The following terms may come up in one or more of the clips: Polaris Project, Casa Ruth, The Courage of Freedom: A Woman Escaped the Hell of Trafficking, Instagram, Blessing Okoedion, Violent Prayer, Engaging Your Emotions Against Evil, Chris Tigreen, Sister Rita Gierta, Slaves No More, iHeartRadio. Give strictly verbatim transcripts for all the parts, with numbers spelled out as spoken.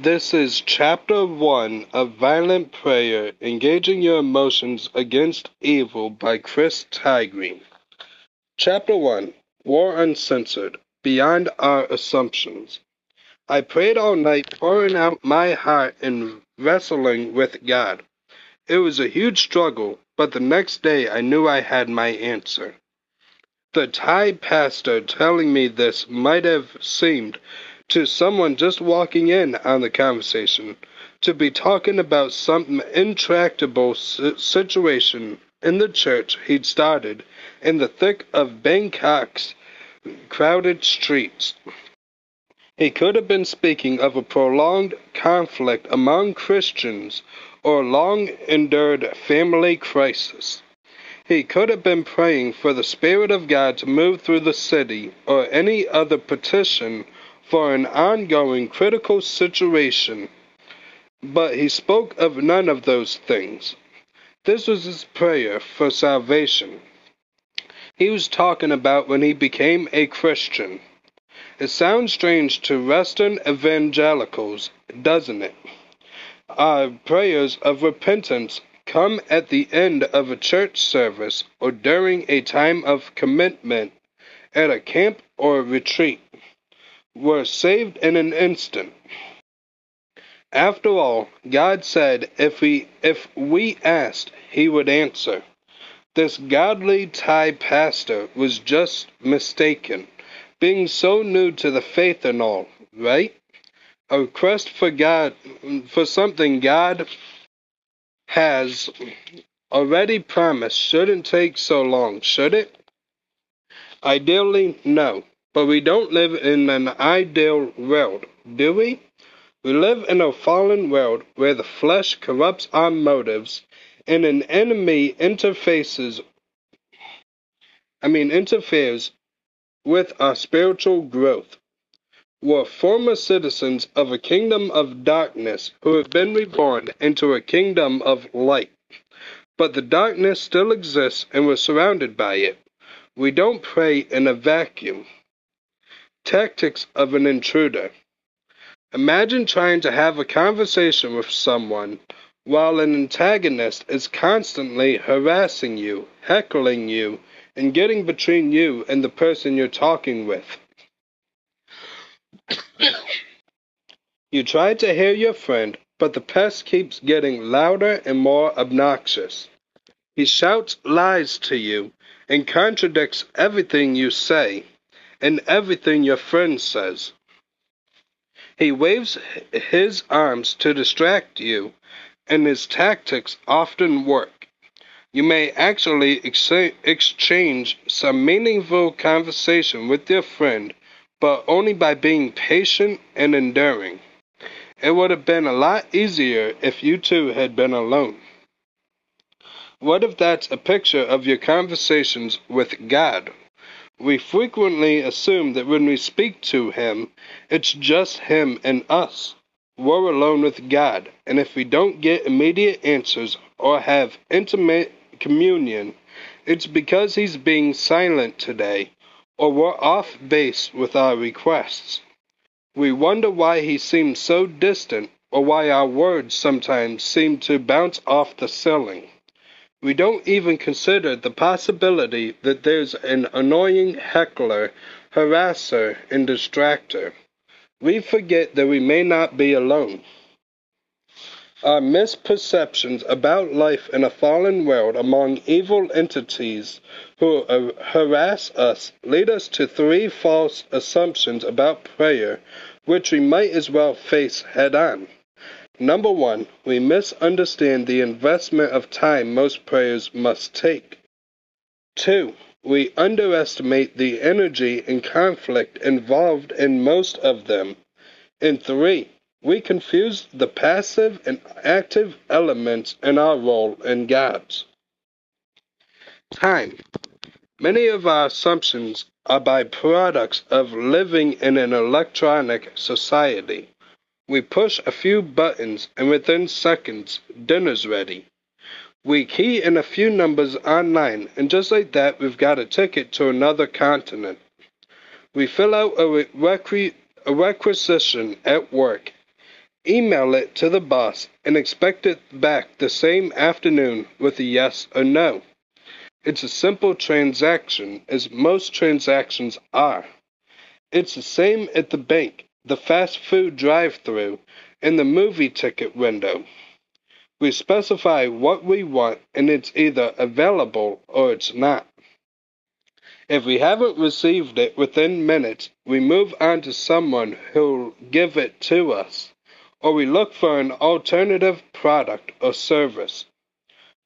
This is Chapter one of Violent Prayer, Engaging Your Emotions Against Evil by Chris Tigreen. Chapter one, War Uncensored, Beyond Our Assumptions. I prayed all night, pouring out my heart and wrestling with God. It was a huge struggle, but the next day I knew I had my answer. The Thai pastor telling me this might have seemed to someone just walking in on the conversation, to be talking about some intractable situation in the church he'd started in the thick of Bangkok's crowded streets. He could have been speaking of a prolonged conflict among Christians or a long-endured family crisis. He could have been praying for the Spirit of God to move through the city or any other petition for an ongoing critical situation, but he spoke of none of those things. This was his prayer for salvation. He was talking about when he became a Christian. It sounds strange to Western evangelicals, doesn't it? Our prayers of repentance come at the end of a church service or during a time of commitment at a camp or a retreat. Were saved in an instant. After all, God said if we, if we asked, he would answer. This godly Thai pastor was just mistaken, being so new to the faith and all, right? A request for God, for something God has already promised shouldn't take so long, should it? Ideally, no. But we don't live in an ideal world, do we? We live in a fallen world where the flesh corrupts our motives and an enemy interfaces, I mean, interferes with our spiritual growth. We're former citizens of a kingdom of darkness who have been reborn into a kingdom of light. But the darkness still exists and we're surrounded by it. We don't pray in a vacuum. Tactics of an intruder. Imagine trying to have a conversation with someone while an antagonist is constantly harassing you, heckling you, and getting between you and the person you're talking with. You try to hear your friend, but the pest keeps getting louder and more obnoxious. He shouts lies to you and contradicts everything you say. And everything your friend says. He waves his arms to distract you, and his tactics often work. You may actually ex- exchange some meaningful conversation with your friend, but only by being patient and enduring. It would have been a lot easier if you two had been alone. What if that's a picture of your conversations with God? We frequently assume that when we speak to Him, it's just Him and us. We're alone with God, and if we don't get immediate answers or have intimate communion, it's because He's being silent today, or we're off base with our requests. We wonder why He seems so distant, or why our words sometimes seem to bounce off the ceiling. We don't even consider the possibility that there's an annoying heckler, harasser, and distractor. We forget that we may not be alone. Our misperceptions about life in a fallen world among evil entities who harass us lead us to three false assumptions about prayer, which we might as well face head on. Number one, we misunderstand the investment of time most prayers must take. Two, we underestimate the energy and conflict involved in most of them. And three, we confuse the passive and active elements in our role in God's. Time. Many of our assumptions are byproducts of living in an electronic society. We push a few buttons, and within seconds, dinner's ready. We key in a few numbers online, and just like that, we've got a ticket to another continent. We fill out a, requ- a requisition at work, Email it to the boss and expect it back the same afternoon with a yes or no. It's a simple transaction, as most transactions are. It's the same at the bank, the fast food drive-thru, and the movie ticket window. We specify what we want, and it's either available or it's not. If we haven't received it within minutes, we move on to someone who'll give it to us, or we look for an alternative product or service.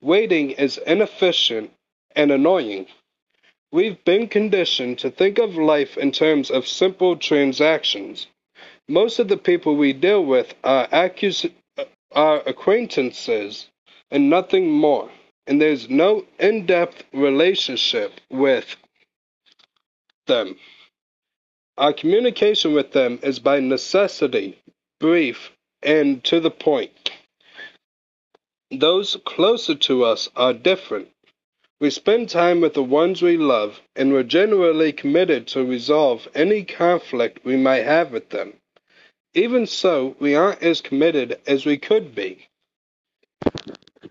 Waiting is inefficient and annoying. We've been conditioned to think of life in terms of simple transactions. Most of the people we deal with are, accus- are acquaintances and nothing more, and there's no in-depth relationship with them. Our communication with them is by necessity, brief, and to the point. Those closer to us are different. We spend time with the ones we love, and we're generally committed to resolve any conflict we might have with them. Even so, we aren't as committed as we could be.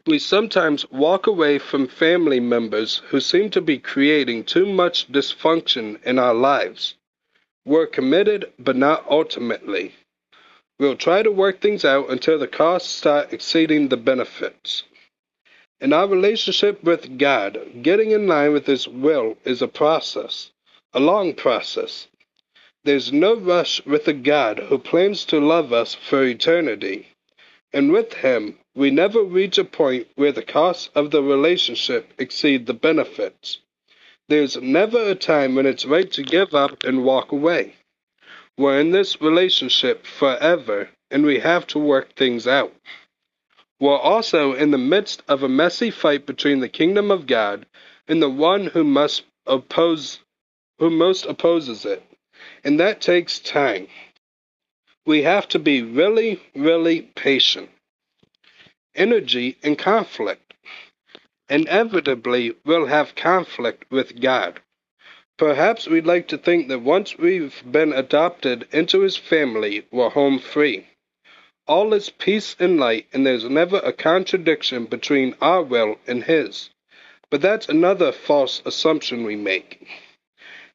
We sometimes walk away from family members who seem to be creating too much dysfunction in our lives. We're committed, but not ultimately. We'll try to work things out until the costs start exceeding the benefits. In our relationship with God, getting in line with His will is a process, a long process. There's no rush with a God who plans to love us for eternity. And with Him, we never reach a point where the costs of the relationship exceed the benefits. There's never a time when it's right to give up and walk away. We're in this relationship forever, and we have to work things out. We're also in the midst of a messy fight between the kingdom of God and the one who must oppose, who most opposes it, and that takes time. We have to be really, really patient. Energy and conflict. Inevitably, we'll have conflict with God. Perhaps we'd like to think that once we've been adopted into His family, we're home free. All is peace and light, and there's never a contradiction between our will and His. But that's another false assumption we make.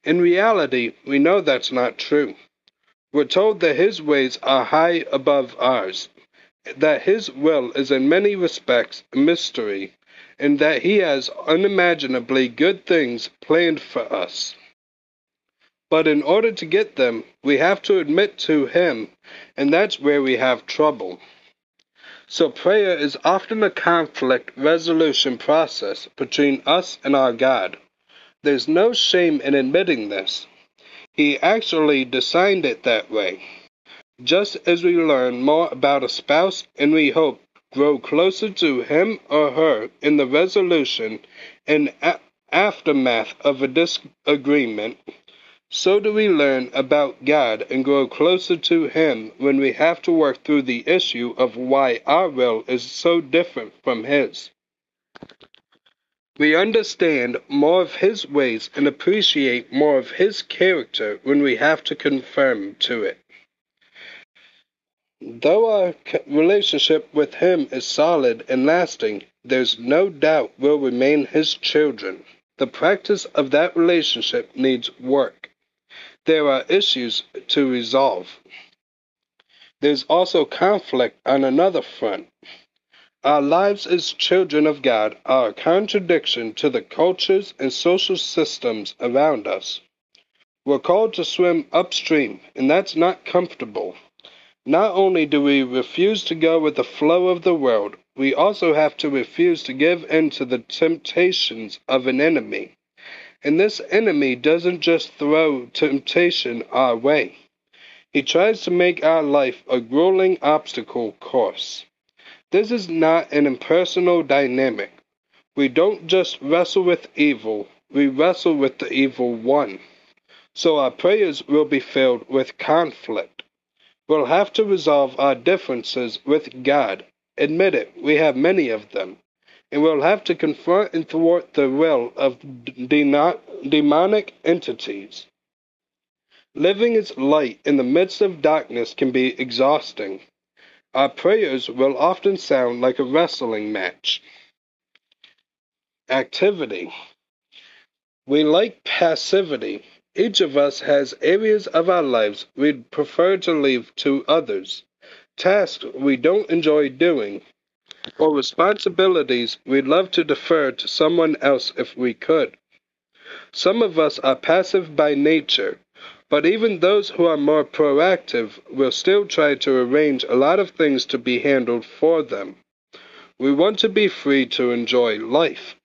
In reality, we know that's not true. We're told that His ways are high above ours, that His will is in many respects a mystery, and that He has unimaginably good things planned for us. But in order to get them, we have to admit to Him, and that's where we have trouble. So prayer is often a conflict resolution process between us and our God. There's no shame in admitting this. He actually designed it that way. Just as we learn more about a spouse and we hope grow closer to him or her in the resolution and a- aftermath of a disagreement, so do we learn about God and grow closer to Him when we have to work through the issue of why our will is so different from His. We understand more of His ways and appreciate more of His character when we have to conform to it. Though our relationship with Him is solid and lasting, there's no doubt we'll remain His children. The practice of that relationship needs work. There are issues to resolve. There's also conflict on another front. Our lives as children of God are a contradiction to the cultures and social systems around us. We're called to swim upstream, and that's not comfortable. Not only do we refuse to go with the flow of the world, we also have to refuse to give in to the temptations of an enemy. And this enemy doesn't just throw temptation our way. He tries to make our life a grueling obstacle course. This is not an impersonal dynamic. We don't just wrestle with evil, we wrestle with the evil one. So our prayers will be filled with conflict. We'll have to resolve our differences with God. Admit it, we have many of them, and we'll have to confront and thwart the will of de- de- demonic entities. Living as light in the midst of darkness can be exhausting. Our prayers will often sound like a wrestling match. Activity. We like passivity. Each of us has areas of our lives we'd prefer to leave to others, tasks we don't enjoy doing, or responsibilities we'd love to defer to someone else if we could. Some of us are passive by nature, but even those who are more proactive will still try to arrange a lot of things to be handled for them. We want to be free to enjoy life.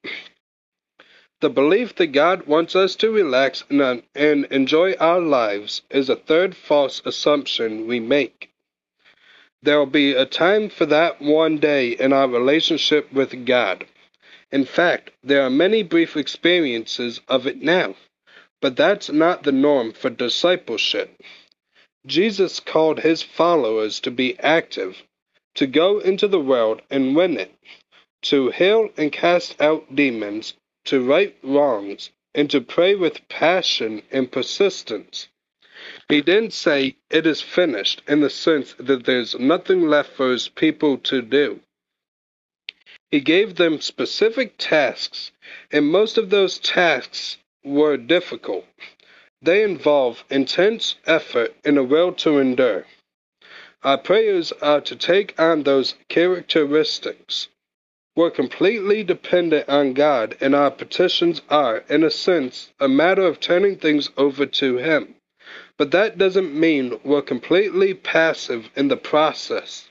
The belief that God wants us to relax and, and enjoy our lives is a third false assumption we make. There will be a time for that one day in our relationship with God. In fact, there are many brief experiences of it now, but that's not the norm for discipleship. Jesus called his followers to be active, to go into the world and win it, to heal and cast out demons, to right wrongs, and to pray with passion and persistence. He didn't say, it is finished, in the sense that there's nothing left for his people to do. He gave them specific tasks, and most of those tasks were difficult. They involve intense effort and a will to endure. Our prayers are to take on those characteristics. We're completely dependent on God, and our petitions are, in a sense, a matter of turning things over to Him. But that doesn't mean we're completely passive in the process.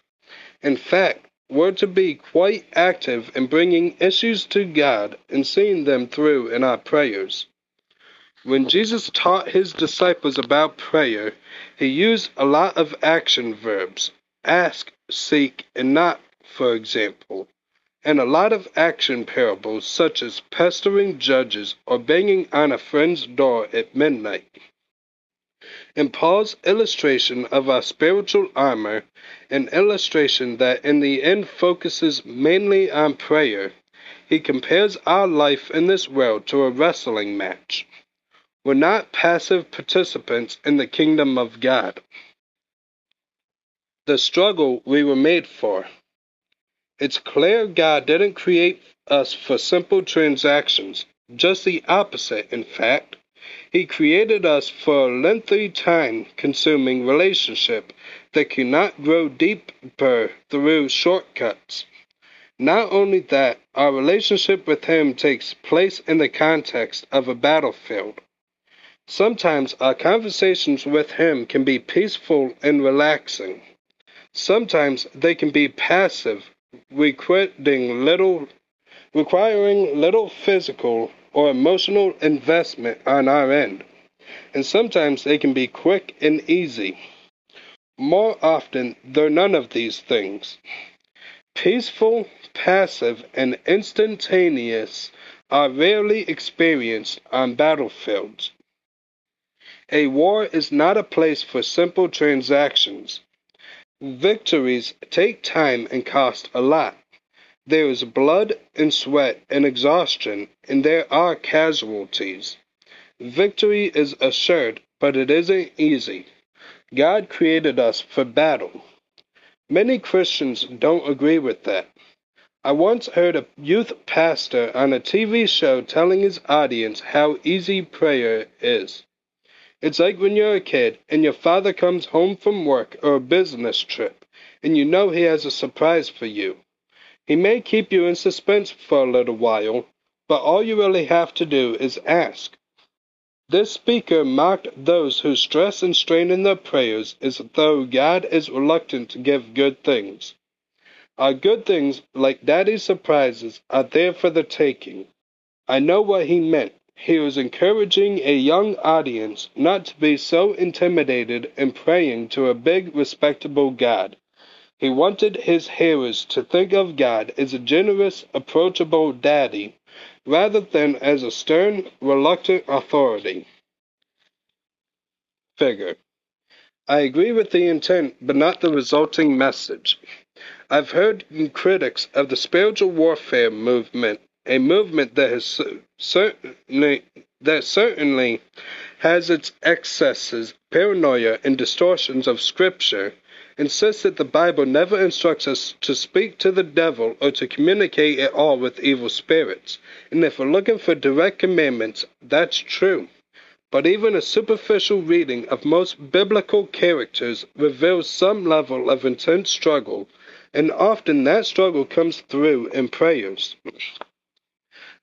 In fact, we're to be quite active in bringing issues to God and seeing them through in our prayers. When Jesus taught His disciples about prayer, He used a lot of action verbs, ask, seek, and knock, for example, and a lot of action parables such as pestering judges or banging on a friend's door at midnight. In Paul's illustration of our spiritual armor, an illustration that in the end focuses mainly on prayer, he compares our life in this world to a wrestling match. We're not passive participants in the kingdom of God. The struggle we were made for. It's clear God didn't create us for simple transactions, just the opposite, in fact. He created us for a lengthy, time-consuming relationship that cannot grow deeper through shortcuts. Not only that, our relationship with Him takes place in the context of a battlefield. Sometimes our conversations with Him can be peaceful and relaxing. Sometimes they can be passive, Requiring little, requiring little physical or emotional investment on our end, and sometimes they can be quick and easy. More often, they're none of these things. Peaceful, passive, and instantaneous are rarely experienced on battlefields. A war is not a place for simple transactions. Victories take time and cost a lot. There is blood and sweat and exhaustion, and there are casualties. Victory is assured, but it isn't easy. God created us for battle. Many Christians don't agree with that. I once heard a youth pastor on a T V show telling his audience how easy prayer is. It's like when you're a kid and your father comes home from work or a business trip, and you know he has a surprise for you. He may keep you in suspense for a little while, but all you really have to do is ask. This speaker mocked those who stress and strain in their prayers as though God is reluctant to give good things. Our good things, like daddy's surprises, are there for the taking. I know what he meant. He was encouraging a young audience not to be so intimidated in praying to a big, respectable God. He wanted his hearers to think of God as a generous, approachable daddy, rather than as a stern, reluctant authority figure. I agree with the intent, but not the resulting message. I've heard critics of the spiritual warfare movement, a movement that has certainly, that certainly has its excesses, paranoia, and distortions of Scripture, insists that the Bible never instructs us to speak to the devil or to communicate at all with evil spirits. And if we're looking for direct commandments, that's true. But even a superficial reading of most biblical characters reveals some level of intense struggle, and often that struggle comes through in prayers.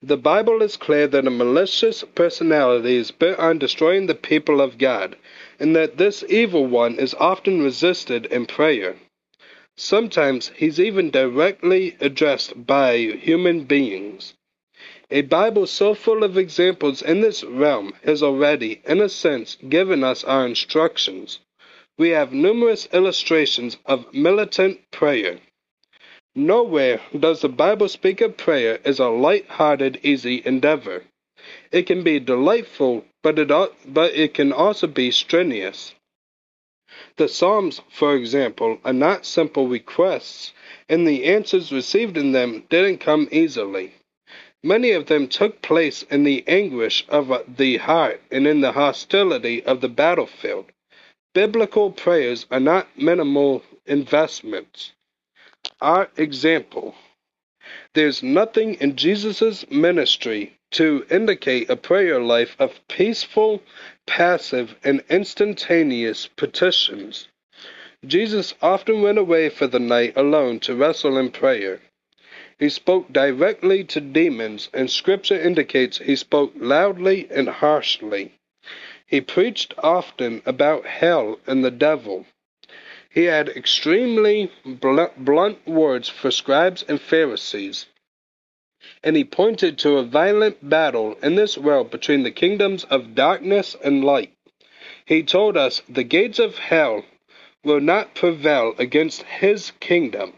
The Bible is clear that a malicious personality is bent on destroying the people of God, and that this evil one is often resisted in prayer. Sometimes he's even directly addressed by human beings. A Bible so full of examples in this realm has already, in a sense, given us our instructions. We have numerous illustrations of militant prayer. Nowhere does the Bible speak of prayer as a light-hearted, easy endeavor. It can be delightful, but it, but it can also be strenuous. The Psalms, for example, are not simple requests, and the answers received in them didn't come easily. Many of them took place in the anguish of the heart and in the hostility of the battlefield. Biblical prayers are not minimal investments. Our example. There's nothing in Jesus' ministry to indicate a prayer life of peaceful, passive, and instantaneous petitions. Jesus often went away for the night alone to wrestle in prayer. He spoke directly to demons, and Scripture indicates he spoke loudly and harshly. He preached often about hell and the devil. He had extremely blunt words for scribes and Pharisees, and he pointed to a violent battle in this world between the kingdoms of darkness and light. He told us the gates of hell will not prevail against his kingdom.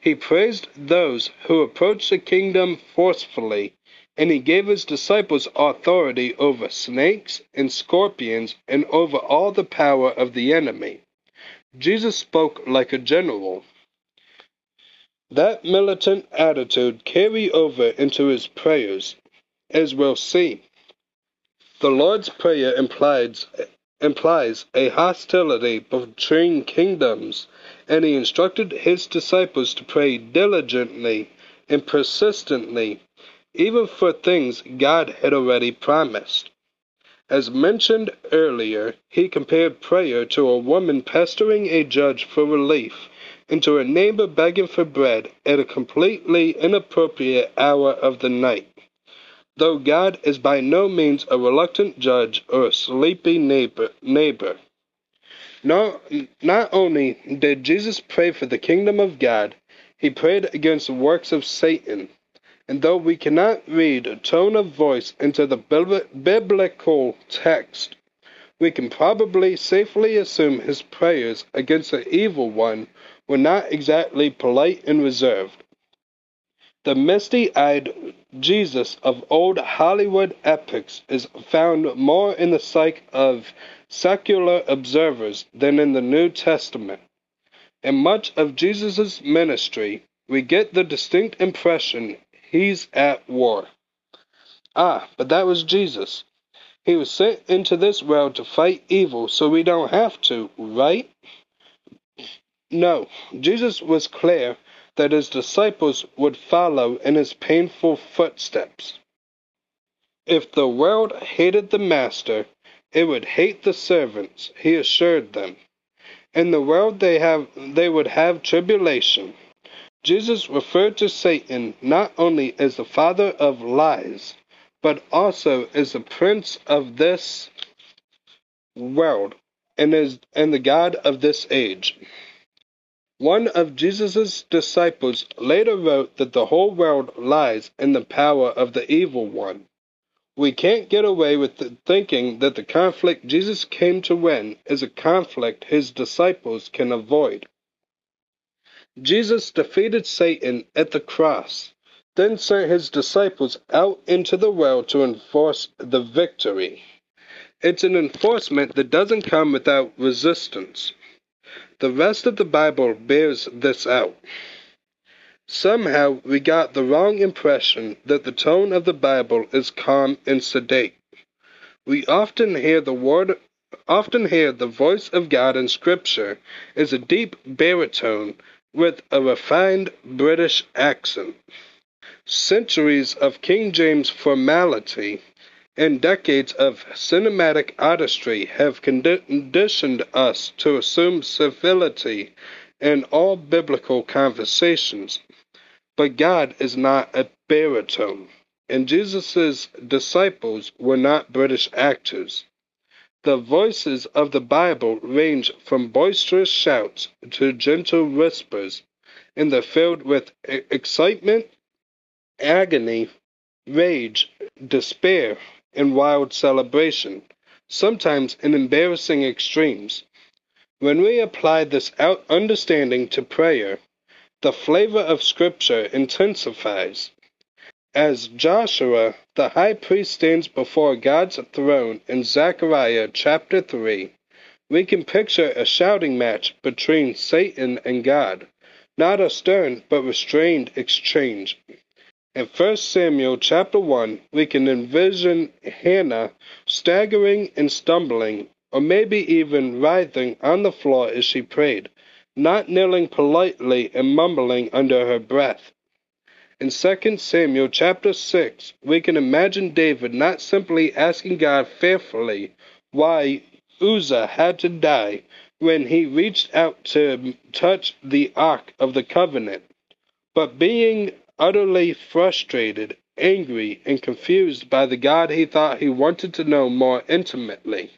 He praised those who approached the kingdom forcefully, and he gave his disciples authority over snakes and scorpions and over all the power of the enemy. Jesus spoke like a general. That militant attitude carried over into his prayers, as we'll see. The Lord's Prayer implies, implies a hostility between kingdoms, and he instructed his disciples to pray diligently and persistently, even for things God had already promised. As mentioned earlier, he compared prayer to a woman pestering a judge for relief and to a neighbor begging for bread at a completely inappropriate hour of the night, though God is by no means a reluctant judge or a sleepy neighbor. neighbor. Not, not only did Jesus pray for the kingdom of God, he prayed against the works of Satan. And though we cannot read a tone of voice into the biblical text, we can probably safely assume his prayers against the evil one were not exactly polite and reserved. The misty-eyed Jesus of old Hollywood epics is found more in the psyche of secular observers than in the New Testament. In much of Jesus' ministry, we get the distinct impression he's at war. Ah, but that was Jesus. He was sent into this world to fight evil, so we don't have to, right? No, Jesus was clear that his disciples would follow in his painful footsteps. If the world hated the master, it would hate the servants, he assured them. In the world they have, they would have tribulation. Jesus referred to Satan not only as the father of lies, but also as the prince of this world and as and the god of this age. One of Jesus' disciples later wrote that the whole world lies in the power of the evil one. We can't get away with thinking that the conflict Jesus came to win is a conflict his disciples can avoid. Jesus defeated Satan at the cross, then sent his disciples out into the world to enforce the victory. It's an enforcement that doesn't come without resistance. The rest of the Bible bears this out. Somehow we got the wrong impression that the tone of the Bible is calm and sedate. We often hear the word often hear the voice of God in Scripture is a deep baritone with a refined British accent. Centuries of King James formality and decades of cinematic artistry have conditioned us to assume civility in all biblical conversations. But God is not a baritone, and Jesus' disciples were not British actors. The voices of the Bible range from boisterous shouts to gentle whispers, and they're filled with excitement, agony, rage, despair, and wild celebration, sometimes in embarrassing extremes. When we apply this out understanding to prayer, the flavor of Scripture intensifies. As Joshua, the high priest, stands before God's throne in Zechariah chapter three, we can picture a shouting match between Satan and God, not a stern but restrained exchange. In First Samuel chapter one, we can envision Hannah staggering and stumbling, or maybe even writhing on the floor as she prayed, not kneeling politely and mumbling under her breath. In Second Samuel chapter six, we can imagine David not simply asking God fearfully why Uzzah had to die when he reached out to touch the Ark of the Covenant, but being utterly frustrated, angry, and confused by the God he thought he wanted to know more intimately.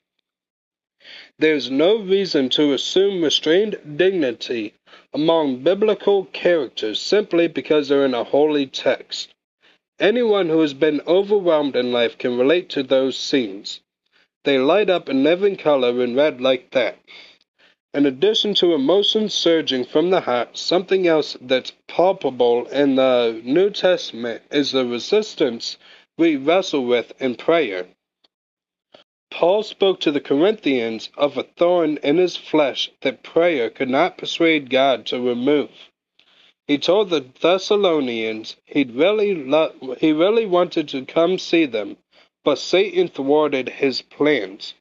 There's no reason to assume restrained dignity among biblical characters simply because they're in a holy text. Anyone who has been overwhelmed in life can relate to those scenes. They light up in living color when read like that. In addition to emotions surging from the heart, something else that's palpable in the New Testament is the resistance we wrestle with in prayer. Paul spoke to the Corinthians of a thorn in his flesh that prayer could not persuade God to remove. He told the Thessalonians he'd really lo- he really wanted to come see them, but Satan thwarted his plans.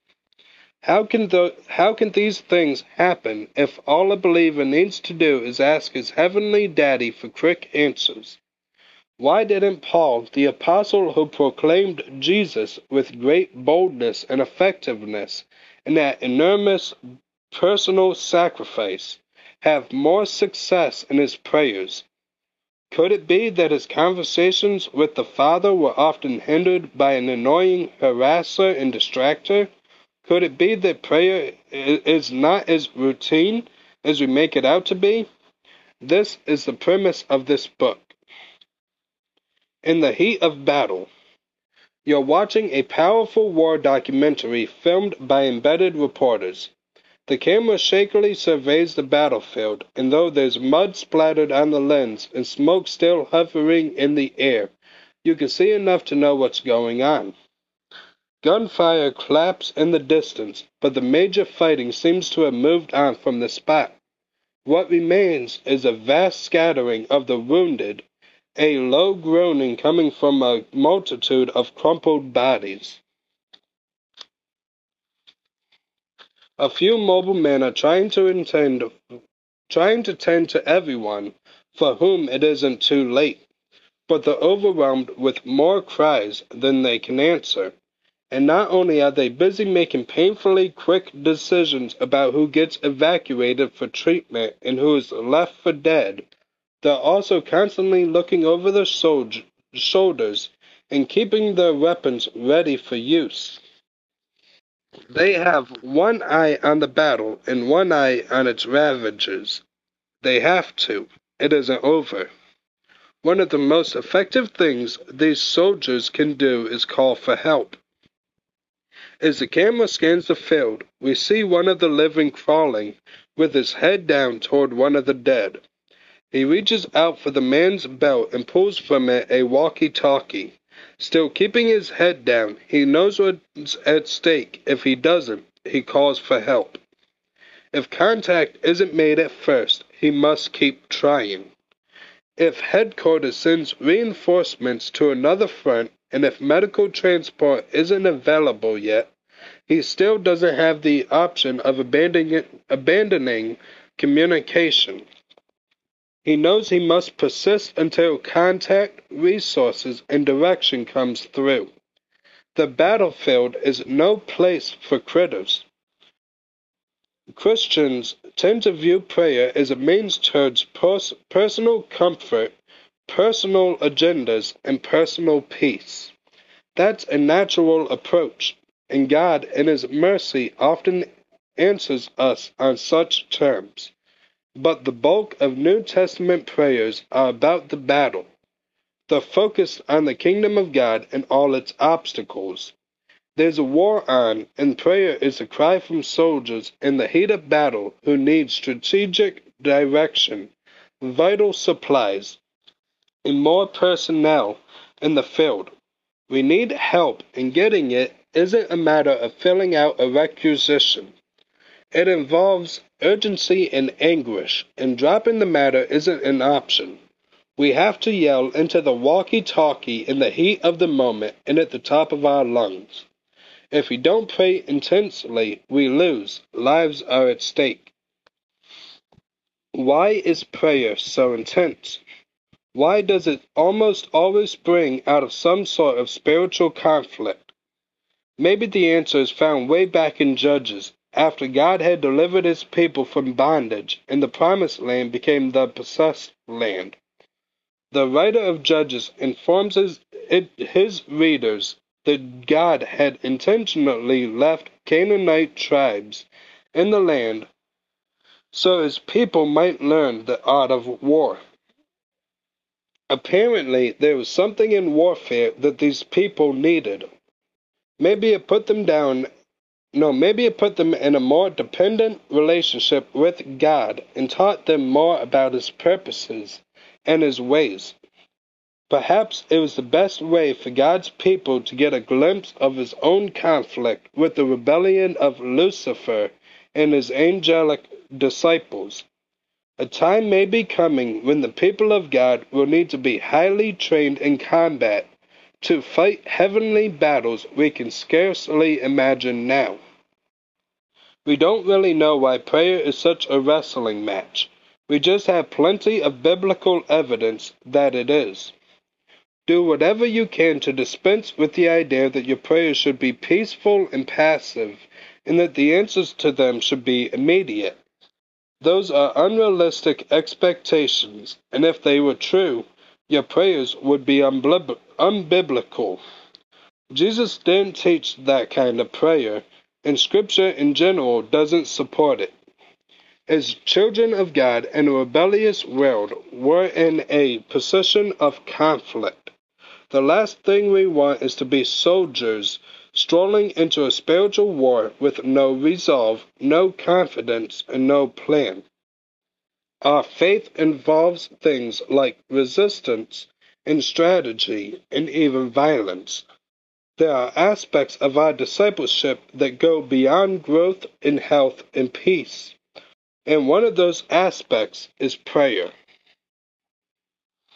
How can, the, how can these things happen if all a believer needs to do is ask his heavenly daddy for quick answers? Why didn't Paul, the apostle who proclaimed Jesus with great boldness and effectiveness, and at enormous personal sacrifice, have more success in his prayers? Could it be that his conversations with the Father were often hindered by an annoying harasser and distractor? Could it be that prayer is not as routine as we make it out to be? This is the premise of this book. In the heat of battle, you're watching a powerful war documentary filmed by embedded reporters. The camera shakily surveys the battlefield, and though there's mud splattered on the lens and smoke still hovering in the air, you can see enough to know what's going on. Gunfire claps in the distance, but the major fighting seems to have moved on from the spot. What remains is a vast scattering of the wounded, a low groaning coming from a multitude of crumpled bodies. A few mobile men are trying to intend, trying to tend to everyone for whom it isn't too late, but they're overwhelmed with more cries than they can answer. And not only are they busy making painfully quick decisions about who gets evacuated for treatment and who is left for dead, they're also constantly looking over their soldier, shoulders and keeping their weapons ready for use. They have one eye on the battle and one eye on its ravages. They have to. It isn't over. One of the most effective things these soldiers can do is call for help. As the camera scans the field, we see one of the living crawling with his head down toward one of the dead. He reaches out for the man's belt and pulls from it a walkie-talkie. Still keeping his head down, he knows what's at stake. If he doesn't, he calls for help. If contact isn't made at first, he must keep trying. If headquarters sends reinforcements to another front, and if medical transport isn't available yet, he still doesn't have the option of abandoning, abandoning communication. He knows he must persist until contact, resources, and direction comes through. The battlefield is no place for critics. Christians tend to view prayer as a means towards pers- personal comfort, personal agendas, and personal peace. That's a natural approach, and God in His mercy often answers us on such terms. But the bulk of New Testament prayers are about the battle. They're focused on the kingdom of God and all its obstacles. There's a war on, and prayer is a cry from soldiers in the heat of battle who need strategic direction, vital supplies, and more personnel in the field. We need help, and getting it isn't a matter of filling out a requisition. It involves urgency and anguish, and dropping the matter isn't an option. We have to yell into the walkie-talkie in the heat of the moment and at the top of our lungs. If we don't pray intensely, we lose. Lives are at stake. Why is prayer so intense? Why does it almost always spring out of some sort of spiritual conflict? Maybe the answer is found way back in Judges, after God had delivered His people from bondage and the Promised Land became the possessed land. The writer of Judges informs his, his readers that God had intentionally left Canaanite tribes in the land so His people might learn the art of war. Apparently, there was something in warfare that these people needed. Maybe it put them down, no, maybe it put them in a more dependent relationship with God and taught them more about His purposes and His ways. Perhaps it was the best way for God's people to get a glimpse of His own conflict with the rebellion of Lucifer and his angelic disciples. A time may be coming when the people of God will need to be highly trained in combat to fight heavenly battles we can scarcely imagine now. We don't really know why prayer is such a wrestling match. We just have plenty of biblical evidence that it is. Do whatever you can to dispense with the idea that your prayers should be peaceful and passive, and that the answers to them should be immediate. Those are unrealistic expectations, and if they were true, your prayers would be unblib- unbiblical. Jesus didn't teach that kind of prayer, and Scripture in general doesn't support it. As children of God in a rebellious world, we're in a position of conflict. The last thing we want is to be soldiers strolling into a spiritual war with no resolve, no confidence, and no plan. Our faith involves things like resistance and strategy and even violence. There are aspects of our discipleship that go beyond growth in health and peace. And one of those aspects is prayer.